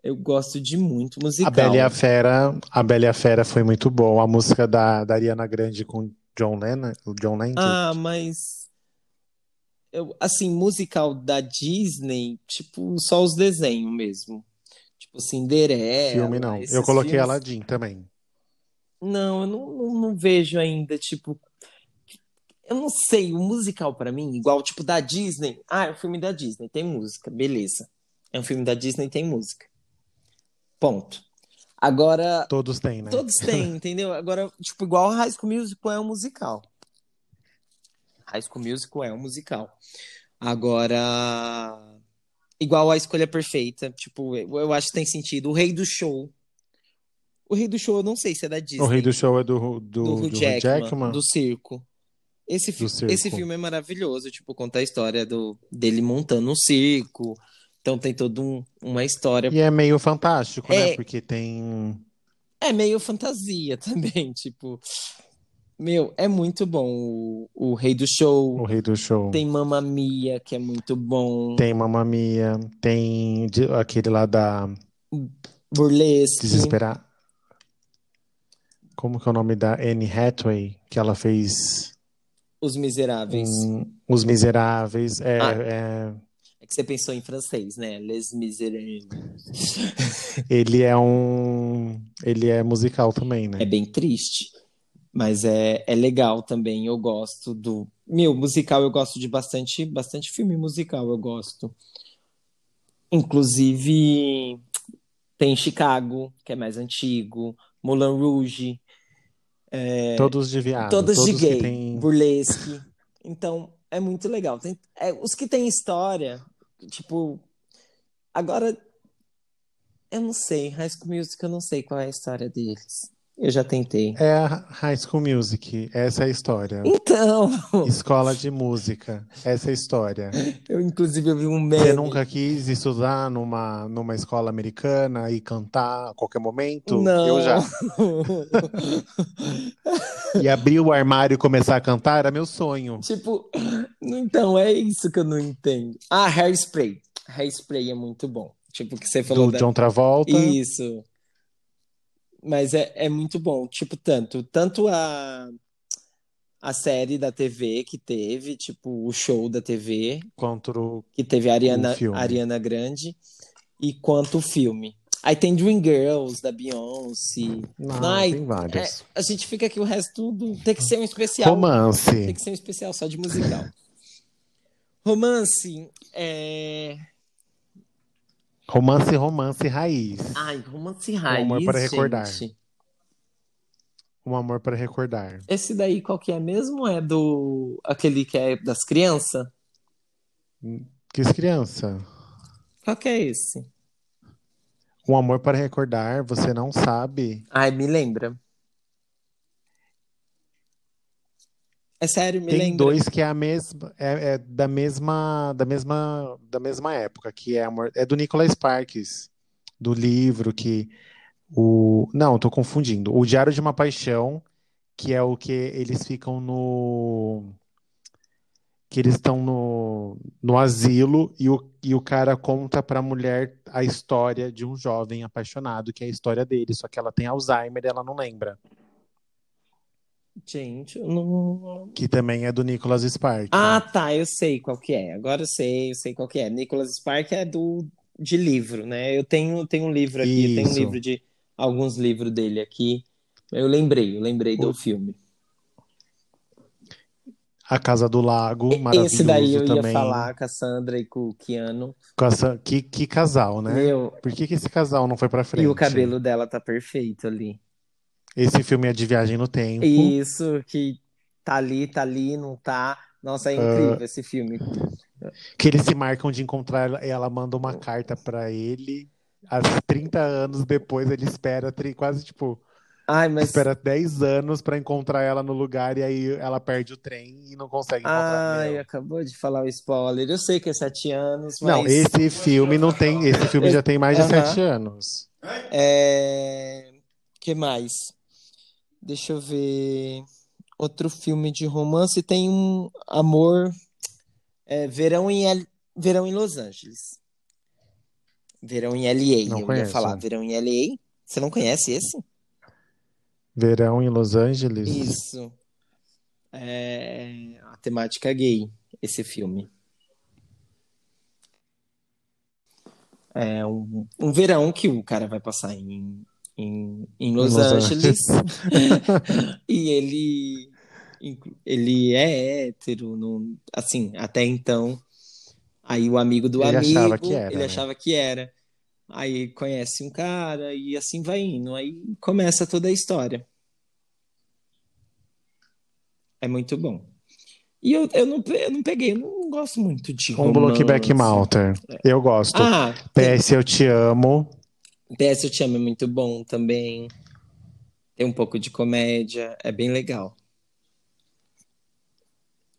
eu gosto de muito musical. A Bela e a Fera foi muito boa. A música da Ariana Grande com John Lennon. Ah, mas... assim, musical da Disney, tipo, só os desenhos mesmo. Tipo, Cinderela. Filme não. Eu coloquei filmes... Aladdin também. Não, eu não vejo ainda, tipo... Eu não sei, o musical pra mim, igual tipo da Disney. Ah, é um filme da Disney, tem música, beleza. É um filme da Disney, tem música. Ponto. Agora... Todos têm, né? Todos têm, entendeu? Agora, tipo, igual High School Musical é um musical. High School Musical é um musical. Agora, igual A Escolha Perfeita, tipo, eu acho que tem sentido. O Rei do Show. O Rei do Show, eu não sei se é da Disney. O Rei do Show é do Jackman, do circo. Esse filme é maravilhoso, tipo, conta a história dele montando um circo, então tem toda uma história. E é meio fantástico, né? Porque tem... É meio fantasia também, tipo... Meu, é muito bom o Rei do Show. O Rei do Show. Tem Mamma Mia, que é muito bom. Tem Mamma Mia, tem aquele lá da... Burlesque. Desesperar. Como que é o nome da Anne Hathaway, que ela fez... Os Miseráveis. Os Miseráveis, É que você pensou em francês, né? Les Misérables. Ele é musical também, né? É bem triste, mas é legal também. Eu gosto do... Meu, musical eu gosto de bastante filme musical, eu gosto. Inclusive, tem Chicago, que é mais antigo, Moulin Rouge... todos de viado, todos de gay, tem... burlesque. Então, é muito legal. Os que tem história, tipo... Agora, eu não sei. High School Music, eu não sei qual é a história deles. Eu já tentei. É a High School Music, essa é a história. Então... Escola de música, essa é a história. Eu, inclusive, eu vi um meme. Você nunca quis estudar numa escola americana e cantar a qualquer momento? Não. Eu já. E abrir o armário e começar a cantar era meu sonho. Tipo, então, é isso que eu não entendo. Ah, Hairspray. Hairspray é muito bom. Tipo, que você falou... Do John Travolta. Isso. Mas é muito bom, tipo, tanto a série da TV que teve, tipo, o show da TV, quanto que teve a Ariana Grande, e quanto o filme. Aí tem Dreamgirls, da Beyoncé. Ai, tem vários. A gente fica aqui o resto tudo, tem que ser um especial. Romance. Tem que ser um especial só de musical. Romance, Romance raiz. Ai, romance raiz, Um Amor para Recordar. Gente. Um Amor para Recordar. Esse daí, qual que é mesmo? É do... Aquele que é das crianças? Que criança? Qual que é esse? Um Amor para Recordar, você não sabe. Ai, me lembra. É sério, me lembra. Tem dois que é a mesma, é da mesma época, que é do Nicholas Sparks, do livro que não, tô confundindo. O Diário de uma Paixão, que é o que eles ficam no, que eles estão no asilo e o cara conta pra mulher a história de um jovem apaixonado, que é a história dele, só que ela tem Alzheimer e ela não lembra. Gente, eu não... Que também é do Nicholas Sparks. Ah, né? Tá, eu sei qual que é. Agora eu sei qual que é. Nicholas Sparks é de livro, né? Eu tenho um livro aqui, eu tenho um livro de... Alguns livros dele aqui. Eu lembrei do filme. A Casa do Lago, maravilhoso. Esse daí eu também ia falar com a Sandra e com o Keanu. Que casal, né? Por que esse casal não foi pra frente? E o cabelo dela tá perfeito ali. Esse filme é de viagem no tempo. Isso, que tá ali, não tá. Nossa, é incrível esse filme. Que eles se marcam de encontrar, ela manda uma carta pra ele. Às 30 anos depois, ele espera quase, tipo... Ai, mas... Espera 10 anos pra encontrar ela no lugar e aí ela perde o trem e não consegue encontrar. Ai, ela acabou de falar o spoiler. Eu sei que é 7 anos, mas... Não, esse filme não tem... Esse filme já tem mais de 7 anos. Que mais? Deixa eu ver... Outro filme de romance. Tem um amor... Verão em Los Angeles. Verão em L.A. Não conheço. Ia falar. Verão em L.A. Você não conhece esse? Verão em Los Angeles? Isso. É a temática gay, esse filme. É um verão que o cara vai passar em Los Angeles. E ele é hétero, não, assim, até então. Aí o amigo do amigo, achava que era. Aí conhece um cara e assim vai indo. Aí começa toda a história. É muito bom. E eu não peguei, eu não gosto muito de romance. Um Brokeback Mountain. Eu gosto. PS Eu Te Amo. PS Eu Te Amo é muito bom também. Tem um pouco de comédia. É bem legal.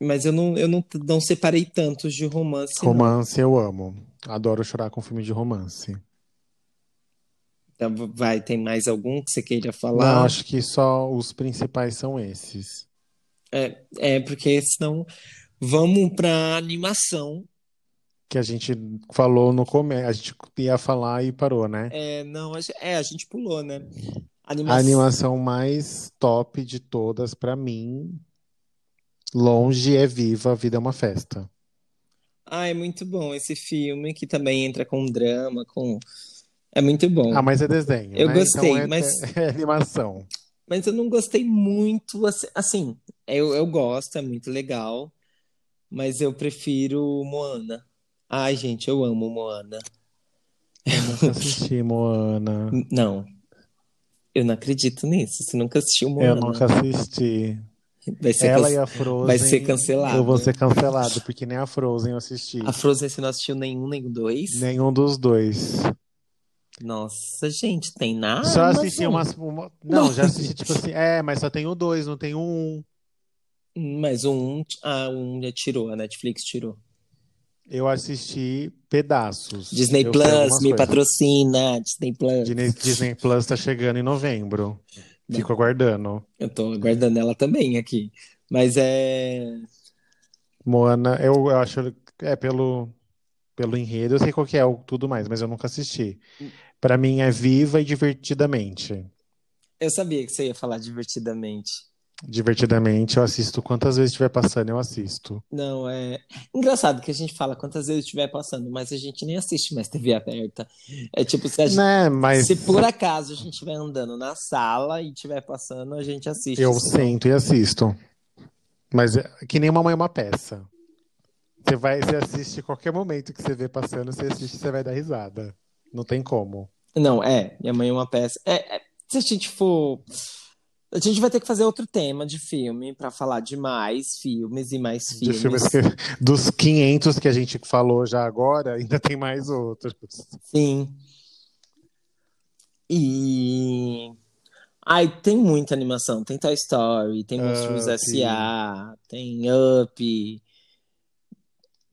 Mas eu não separei tantos de romance. Romance não. Eu amo. Adoro chorar com filme de romance. Então, vai, tem mais algum que você queira falar? Não, acho que só os principais são esses. Porque senão vamos pra animação. Que a gente falou no começo. A gente ia falar e parou, né? A gente pulou, né? A animação mais top de todas, pra mim... Longe é Viva, a Vida é uma Festa. Ah, é muito bom esse filme, que também entra com drama, com... É muito bom. Ah, mas é desenho, eu gostei, então mas... É animação. Mas eu não gostei muito, assim, eu gosto, é muito legal, mas eu prefiro Moana. Ai, gente, eu amo Moana. Eu nunca assisti Moana. Não, eu não acredito nisso, você nunca assistiu Moana. Eu nunca assisti... e a Frozen vai ser cancelado. Eu vou ser cancelado, porque nem a Frozen eu assisti. A Frozen você não assistiu nenhum, nem o dois? Nenhum dos dois. Nossa, gente, tem nada. Só assisti Não, já assisti tipo assim. Mas só tem o 2, não tem o 1. Mas o 1, já tirou, a Netflix tirou. Eu assisti pedaços. Disney Plus, me patrocina. Disney Plus tá chegando em novembro. Fico aguardando. Eu tô aguardando ela também aqui. Mas Moana, eu acho... Pelo enredo, eu sei qual que é, tudo mais, mas eu nunca assisti. Pra mim é Viva e Divertidamente. Eu sabia que você ia falar Divertidamente. Divertidamente, eu assisto quantas vezes estiver passando, eu assisto. Não, é... Engraçado que a gente fala quantas vezes estiver passando, mas a gente nem assiste mais TV aberta. É tipo, se a gente... Se por acaso a gente estiver andando na sala e estiver passando, a gente assiste. Eu sento e assisto. Mas é que nem Mamãe é uma Peça. Você assiste a qualquer momento que você vê passando, você assiste e você vai dar risada. Não tem como. Não, Minha Mãe é uma Peça. Se a gente for... A gente vai ter que fazer outro tema de filme pra falar de mais filmes e mais filmes. De filmes dos 500 que a gente falou já agora, ainda tem mais outros. Sim. E... tem muita animação. Tem Toy Story, tem Monstros S.A., tem Up,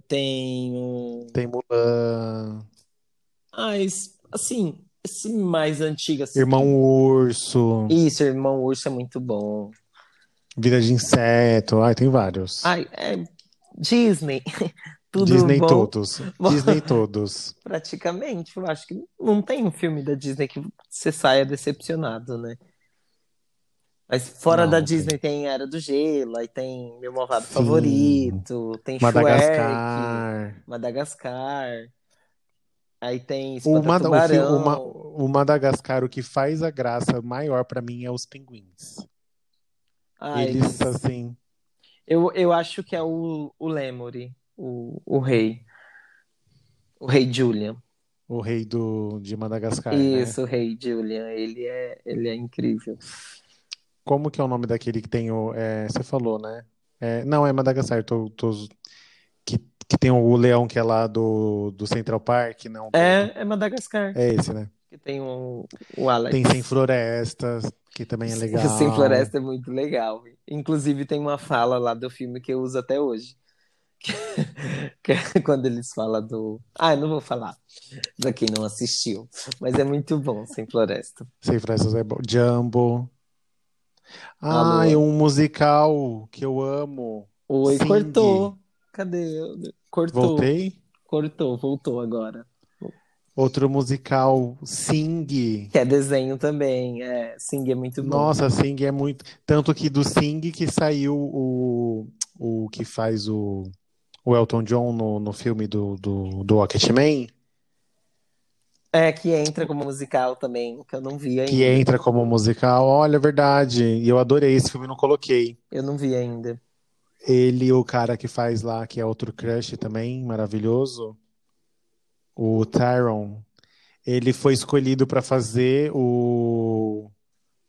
tem o... Tem Mulan. Assim... Esse mais antigo, assim. Irmão Urso. Isso, Irmão Urso é muito bom. Vida de Inseto. Tem vários. Disney. Tudo Disney bom. Todos. Disney todos. Praticamente, eu acho que não tem um filme da Disney que você saia decepcionado, né? Mas fora da Disney tem Era do Gelo, aí tem Meu Malvado Favorito, tem Shrek, Madagascar. Aí tem Espanta-Tubarão. O Madagascar, o que faz a graça maior pra mim é os pinguins. Eles, assim... Eu acho que é o Lemuri, o rei. O rei Julian. O rei de Madagascar, isso, né? O rei Julian. Ele é incrível. Como que é o nome daquele que tem o... você falou, né? Não, é Madagascar, que tem o leão que é lá do Central Park, não? É Madagascar. É esse, né? que tem o Alex. Tem Sem Floresta, que também é legal. Sem Floresta é muito legal. Inclusive tem uma fala lá do filme que eu uso até hoje. Que é quando eles falam do... Ah, não vou falar pra quem não assistiu. Mas é muito bom, Sem Floresta. Sem Floresta é bom. Jumbo. Ah, e um musical que eu amo. Oi, Sing. Cortou. Cadê? Cortou. Voltei? Cortou, voltou agora. Outro musical, Sing. Que é desenho também. É, Sing é muito bom. Nossa, Sing é muito... Tanto que do Sing que saiu o que faz o Elton John no filme do Rocketman. É, que entra como musical também, que eu não vi ainda. Que entra como musical, olha, é verdade. E eu adorei esse filme, não coloquei. Eu não vi ainda. Ele, o cara que faz lá, que é outro crush também, maravilhoso, o Tyrone, ele foi escolhido para fazer o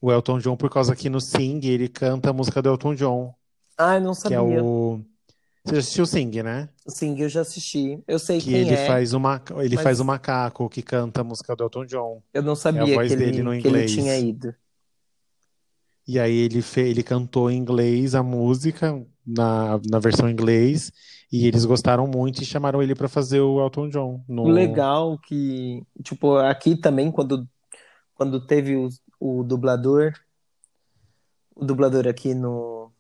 Elton John por causa que no Sing ele canta a música do Elton John. Ah, eu não sabia. Que é o... Você já assistiu o Sing, né? Sim, eu já assisti. Eu sei que quem ele é. Ele faz o macaco que canta a música do Elton John. Eu não sabia é a voz que, dele no inglês. Que ele tinha ido. E aí ele cantou em inglês a música, na versão em inglês, e eles gostaram muito e chamaram ele pra fazer o Elton John. No... Legal que, tipo, aqui também, quando teve o dublador aqui no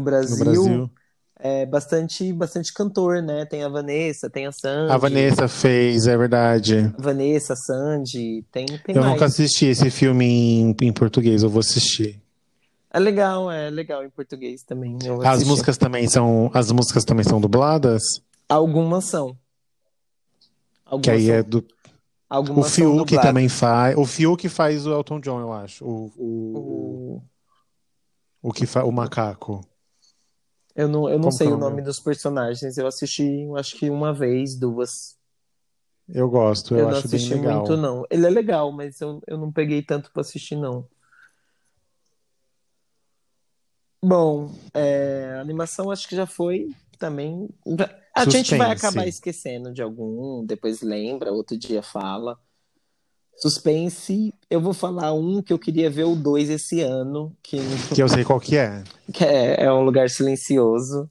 Brasil. É bastante cantor, né? Tem a Vanessa, tem a Sandy. A Vanessa fez, é verdade. Vanessa, Sandy, tem eu mais. Eu nunca assisti esse filme em português, eu vou assistir. É legal em português também. As músicas também são dubladas? Algumas são. Algumas que aí são. É do... Algumas o Fiuk também faz. O Fiuk faz o Elton John, eu acho. O que faz o macaco. Eu não sei o nome dos personagens. Eu assisti, acho que uma vez, duas. Eu gosto, eu acho bem legal. Eu não assisti muito, não. Ele é legal, mas eu não peguei tanto pra assistir, não. Bom, a animação acho que já foi também... A gente vai acabar esquecendo de algum, depois lembra, outro dia fala. Suspense, eu vou falar um que eu queria ver o 2 esse ano. Que eu sei qual que é. Que é Um Lugar Silencioso.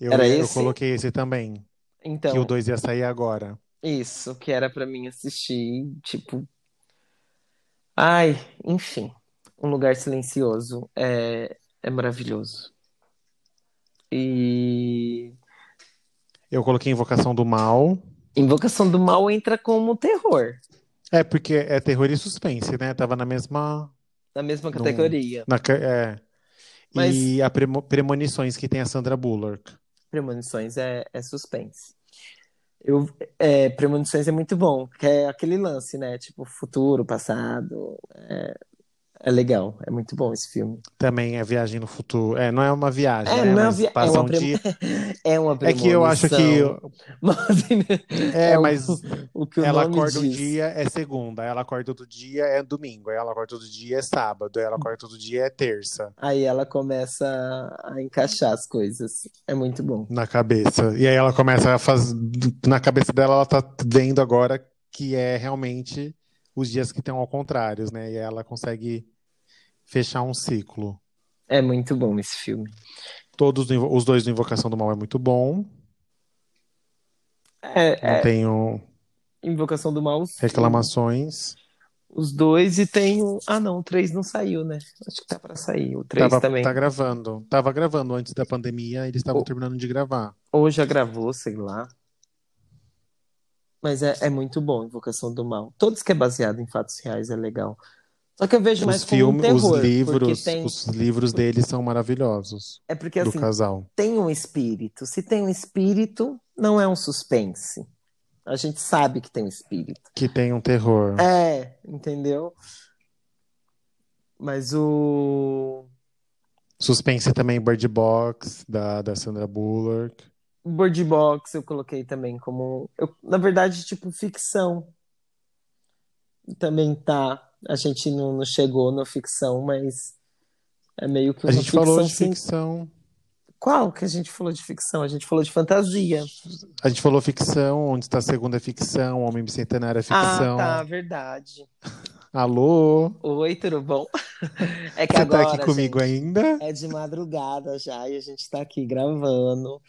Era esse? Eu coloquei esse também. Então, que o 2 ia sair agora. Isso, que era pra mim assistir, tipo... Ai, enfim. Um Lugar Silencioso é maravilhoso. E... Eu coloquei Invocação do Mal... Invocação do Mal entra como terror. É, porque é terror e suspense, né? Tava na mesma categoria. Mas... E a Premonições, que tem a Sandra Bullock. Premonições é suspense. Premonições é muito bom, que é aquele lance, né? Tipo, futuro, passado... É legal, é muito bom esse filme. Também é viagem no futuro. É, não é uma viagem, né? É uma premonição. É que eu acho que... mas o que o ela nome acorda diz. Um dia é segunda, ela acorda outro dia é domingo, ela acorda outro dia é sábado, ela acorda outro dia é terça. Aí ela começa a encaixar as coisas. É muito bom. Na cabeça. E aí ela começa a fazer... Na cabeça dela, ela tá vendo agora que é realmente... os dias que estão ao contrário, né? E ela consegue fechar um ciclo. É muito bom esse filme. Todos os dois do Invocação do Mal é muito bom. Eu tenho... Invocação do Mal... Reclamações. Os dois e tenho... Ah, não, o 3 não saiu, né? Acho que tá pra sair. O 3 também. Tá gravando. Tava gravando antes da pandemia, eles estavam terminando de gravar. Ou já gravou, sei lá. Mas é muito bom, Invocação do Mal. Todos que é baseado em fatos reais é legal. Só que eu vejo mais como um terror. Os livros deles são maravilhosos. É porque, assim, tem um espírito. Se tem um espírito, não é um suspense. A gente sabe que tem um espírito. Que tem um terror. É, entendeu? Mas o... Suspense também, Bird Box, da Sandra Bullock. Bird Box eu coloquei também como... na verdade, tipo, ficção. Também tá... A gente não chegou na ficção, mas... É meio que uma ficção... A gente falou de ficção. Qual que a gente falou de ficção? A gente falou de fantasia. A gente falou ficção, Onde Está a Segunda é ficção, Homem Bicentenário é ficção. Ah, tá, verdade. Alô? Oi, tudo bom? É que você agora, tá aqui comigo, gente, ainda? É de madrugada já, e a gente tá aqui gravando.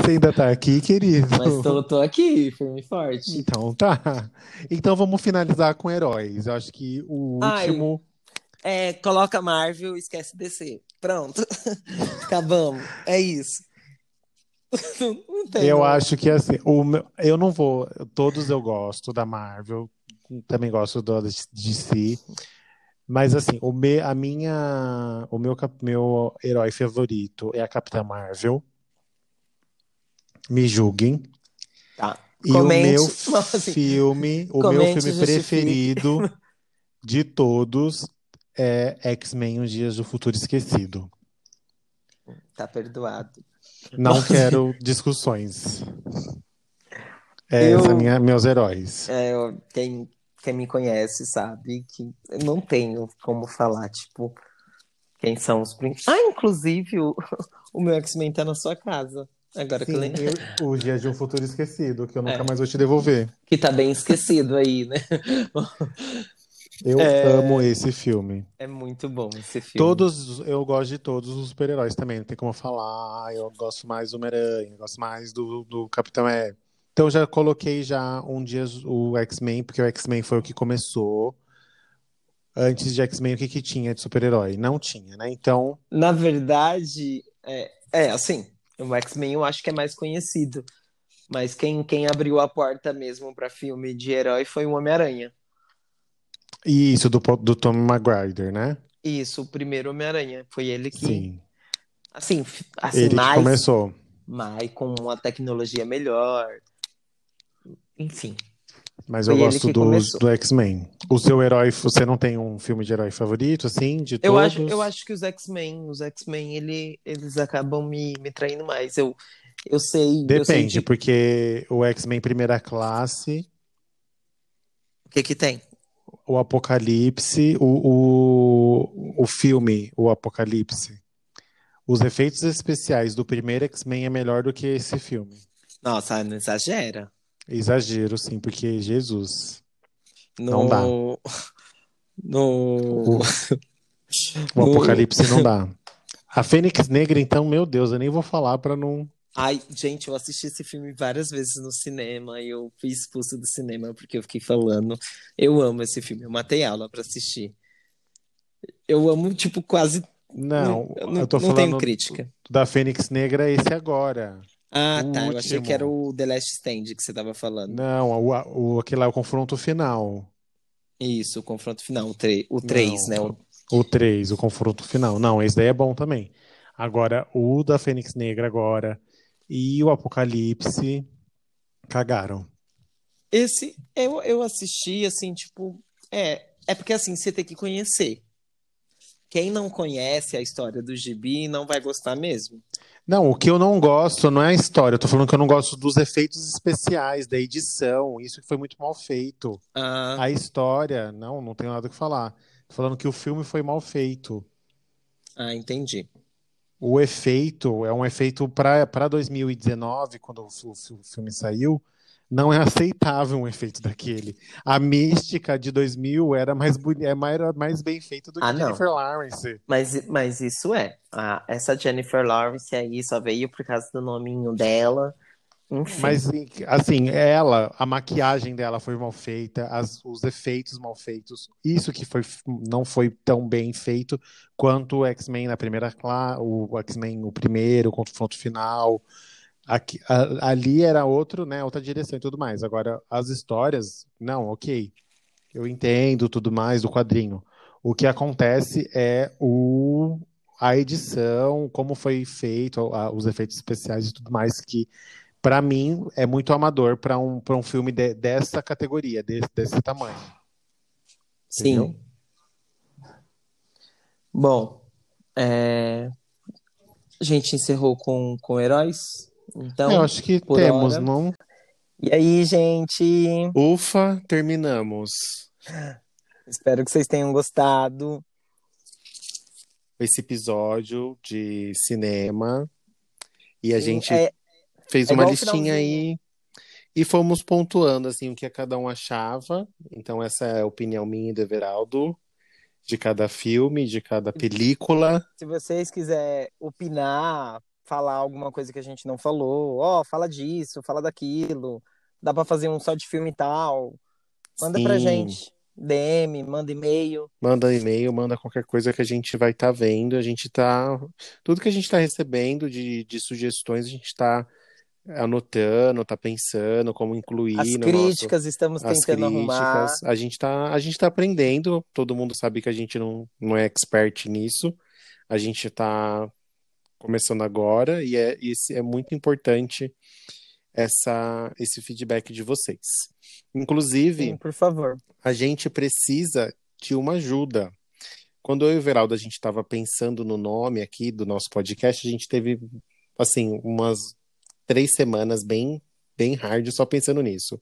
Você ainda tá aqui, querido? Mas tô aqui, firme e forte. Então tá. Então vamos finalizar com heróis. Eu acho que o último... coloca Marvel e esquece DC. Pronto. Acabamos. É isso. Não tem acho que é assim. Eu não vou... Todos eu gosto da Marvel. Também gosto de si, mas assim, meu herói favorito é a Capitã Marvel. Me julguem. Tá. E o meu filme preferido de todos é X-Men: Os Dias do Futuro Esquecido. Tá perdoado. Não quero discussões. Meus heróis. Quem me conhece sabe que eu não tenho como falar, tipo, quem são os principais. Ah, inclusive, o meu X-Men tá na sua casa. Agora sim, que eu lembro. O Dia de um Futuro Esquecido, que eu nunca mais vou te devolver. Que tá bem esquecido aí, né? Eu amo esse filme. É muito bom esse filme. Eu gosto de todos os super-heróis também, não tem como falar. Eu gosto mais do Homem-Aranha, gosto mais do Capitão América. Então já coloquei um dia o X-Men, porque o X-Men foi o que começou. Antes de X-Men, o que tinha de super-herói? Não tinha, né? Então... Na verdade, assim, o X-Men eu acho que é mais conhecido. Mas quem abriu a porta mesmo para filme de herói foi o Homem-Aranha. E isso, do Tom Maguire, né? Isso, o primeiro Homem-Aranha. Foi ele que... Sim. Assim ele mais... que começou. Mas com uma tecnologia melhor... Enfim. Mas eu gosto do X-Men. O seu herói, você não tem um filme de herói favorito, assim, de todos? Eu acho que os X-Men, eles acabam me traindo mais. Eu sei... Depende, porque o X-Men Primeira Classe... O que tem? O Apocalipse, o filme, o Apocalipse. Os efeitos especiais do primeiro X-Men é melhor do que esse filme. Nossa, não exagera. Exagero, sim, porque Jesus não dá. O Apocalipse não dá. A Fênix Negra, então, meu Deus, eu nem vou falar pra não... Ai, gente, eu assisti esse filme várias vezes no cinema e eu fui expulso do cinema porque eu fiquei falando. Eu amo esse filme, eu matei aula pra assistir. Eu amo, tipo, quase... Não, eu tô falando, não tenho crítica. Da Fênix Negra, esse agora... Ah, tá. Último. Eu achei que era o The Last Stand que você tava falando. Não, aquele lá é o confronto final. Isso, o confronto final. O 3, né? O 3, o confronto final. Não, esse daí é bom também. Agora, o da Fênix Negra agora e o Apocalipse cagaram. Esse, eu assisti, assim, tipo... É porque, assim, você tem que conhecer. Quem não conhece a história do gibi não vai gostar mesmo. Não, o que eu não gosto não é a história. Eu tô falando que eu não gosto dos efeitos especiais, da edição. Isso foi muito mal feito. Ah. A história, não tenho nada o que falar. Tô falando que o filme foi mal feito. Ah, entendi. O efeito é um efeito para 2019, quando o filme saiu. Não é aceitável um efeito daquele. A mística de 2000 era mais bem feita do que Jennifer Lawrence. Mas isso é. Essa Jennifer Lawrence aí só veio por causa do nominho dela. Enfim. Mas, assim, a maquiagem dela foi mal feita, os efeitos mal feitos. Isso que não foi tão bem feito quanto o X-Men na primeira classe, o X-Men o primeiro, o confronto final... Aqui, ali era outra direção e tudo mais. Agora, as histórias, eu entendo tudo mais do quadrinho. O que acontece é a edição, como foi feito, os efeitos especiais e tudo mais, que para mim é muito amador para um filme dessa categoria, desse tamanho. Sim. Entendeu? Bom, a gente encerrou com heróis. Então, eu acho que temos, hora. Não? E aí, gente? Ufa, terminamos. Espero que vocês tenham gostado. Esse episódio de cinema. E a gente fez uma listinha aí e fomos pontuando assim, o que cada um achava. Então essa é a opinião minha e do Everaldo, de cada filme, de cada película. Se vocês quiserem opinar, falar alguma coisa que a gente não falou, fala disso, fala daquilo, dá pra fazer um só de filme e tal, manda pra gente, DM, manda e-mail. Manda e-mail, manda qualquer coisa que a gente vai tá vendo, a gente tá... Tudo que a gente tá recebendo de sugestões, a gente tá anotando, tá pensando como incluir. As críticas estamos tentando arrumar. A gente tá aprendendo, todo mundo sabe que a gente não é expert nisso, a gente tá começando agora e é muito importante esse feedback de vocês. Inclusive, sim, por favor, a gente precisa de uma ajuda. Quando eu e o Veraldo, a gente estava pensando no nome aqui do nosso podcast, a gente teve, assim, umas 3 semanas bem, bem hard só pensando nisso.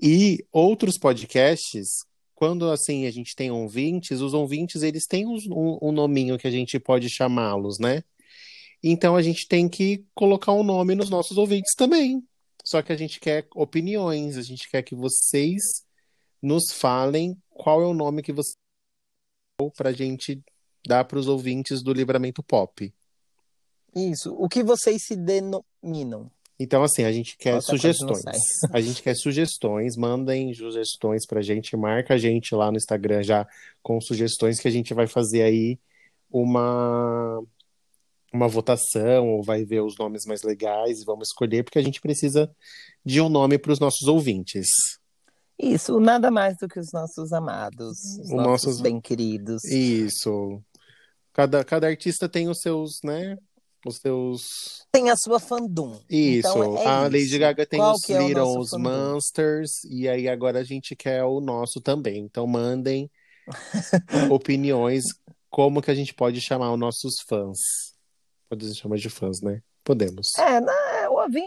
E outros podcasts, quando, assim, a gente tem ouvintes, os ouvintes, eles têm um nominho que a gente pode chamá-los, né? Então a gente tem que colocar um nome nos nossos ouvintes também. Só que a gente quer opiniões, a gente quer que vocês nos falem qual é o nome que vocês pra gente dar pros ouvintes do Livramento Pop. Isso, o que vocês se denominam. Então, assim, a gente quer sugestões. A gente quer sugestões, mandem sugestões pra gente, marca a gente lá no Instagram já com sugestões que a gente vai fazer aí uma votação, ou vai ver os nomes mais legais e vamos escolher, porque a gente precisa de um nome para os nossos ouvintes. Isso, nada mais do que os nossos amados, os nossos bem queridos. Isso. Cada artista tem os seus, né? Tem a sua fandom. Isso. Então a Lady Gaga tem os Little, os Monsters, e aí agora a gente quer o nosso também. Então mandem opiniões como que a gente pode chamar os nossos fãs. Podemos chamar de fãs, né? Podemos.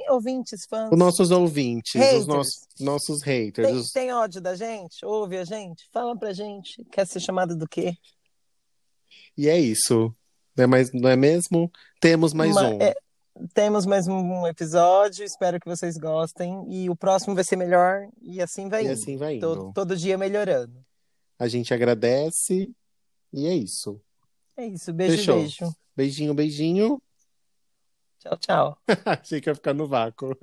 Ouvintes, fãs. Os nossos ouvintes, haters. Os nossos haters. Tem ódio da gente? Ouve a gente? Fala pra gente. Quer ser chamado do quê? E é isso. Não é mesmo? Temos mais um. Temos mais um episódio. Espero que vocês gostem. E o próximo vai ser melhor. E assim vai indo. Todo dia melhorando. A gente agradece. E é isso. É isso. Beijo, fechou. Beijo. Beijinho, beijinho. Tchau, tchau. Achei que ia ficar no vácuo.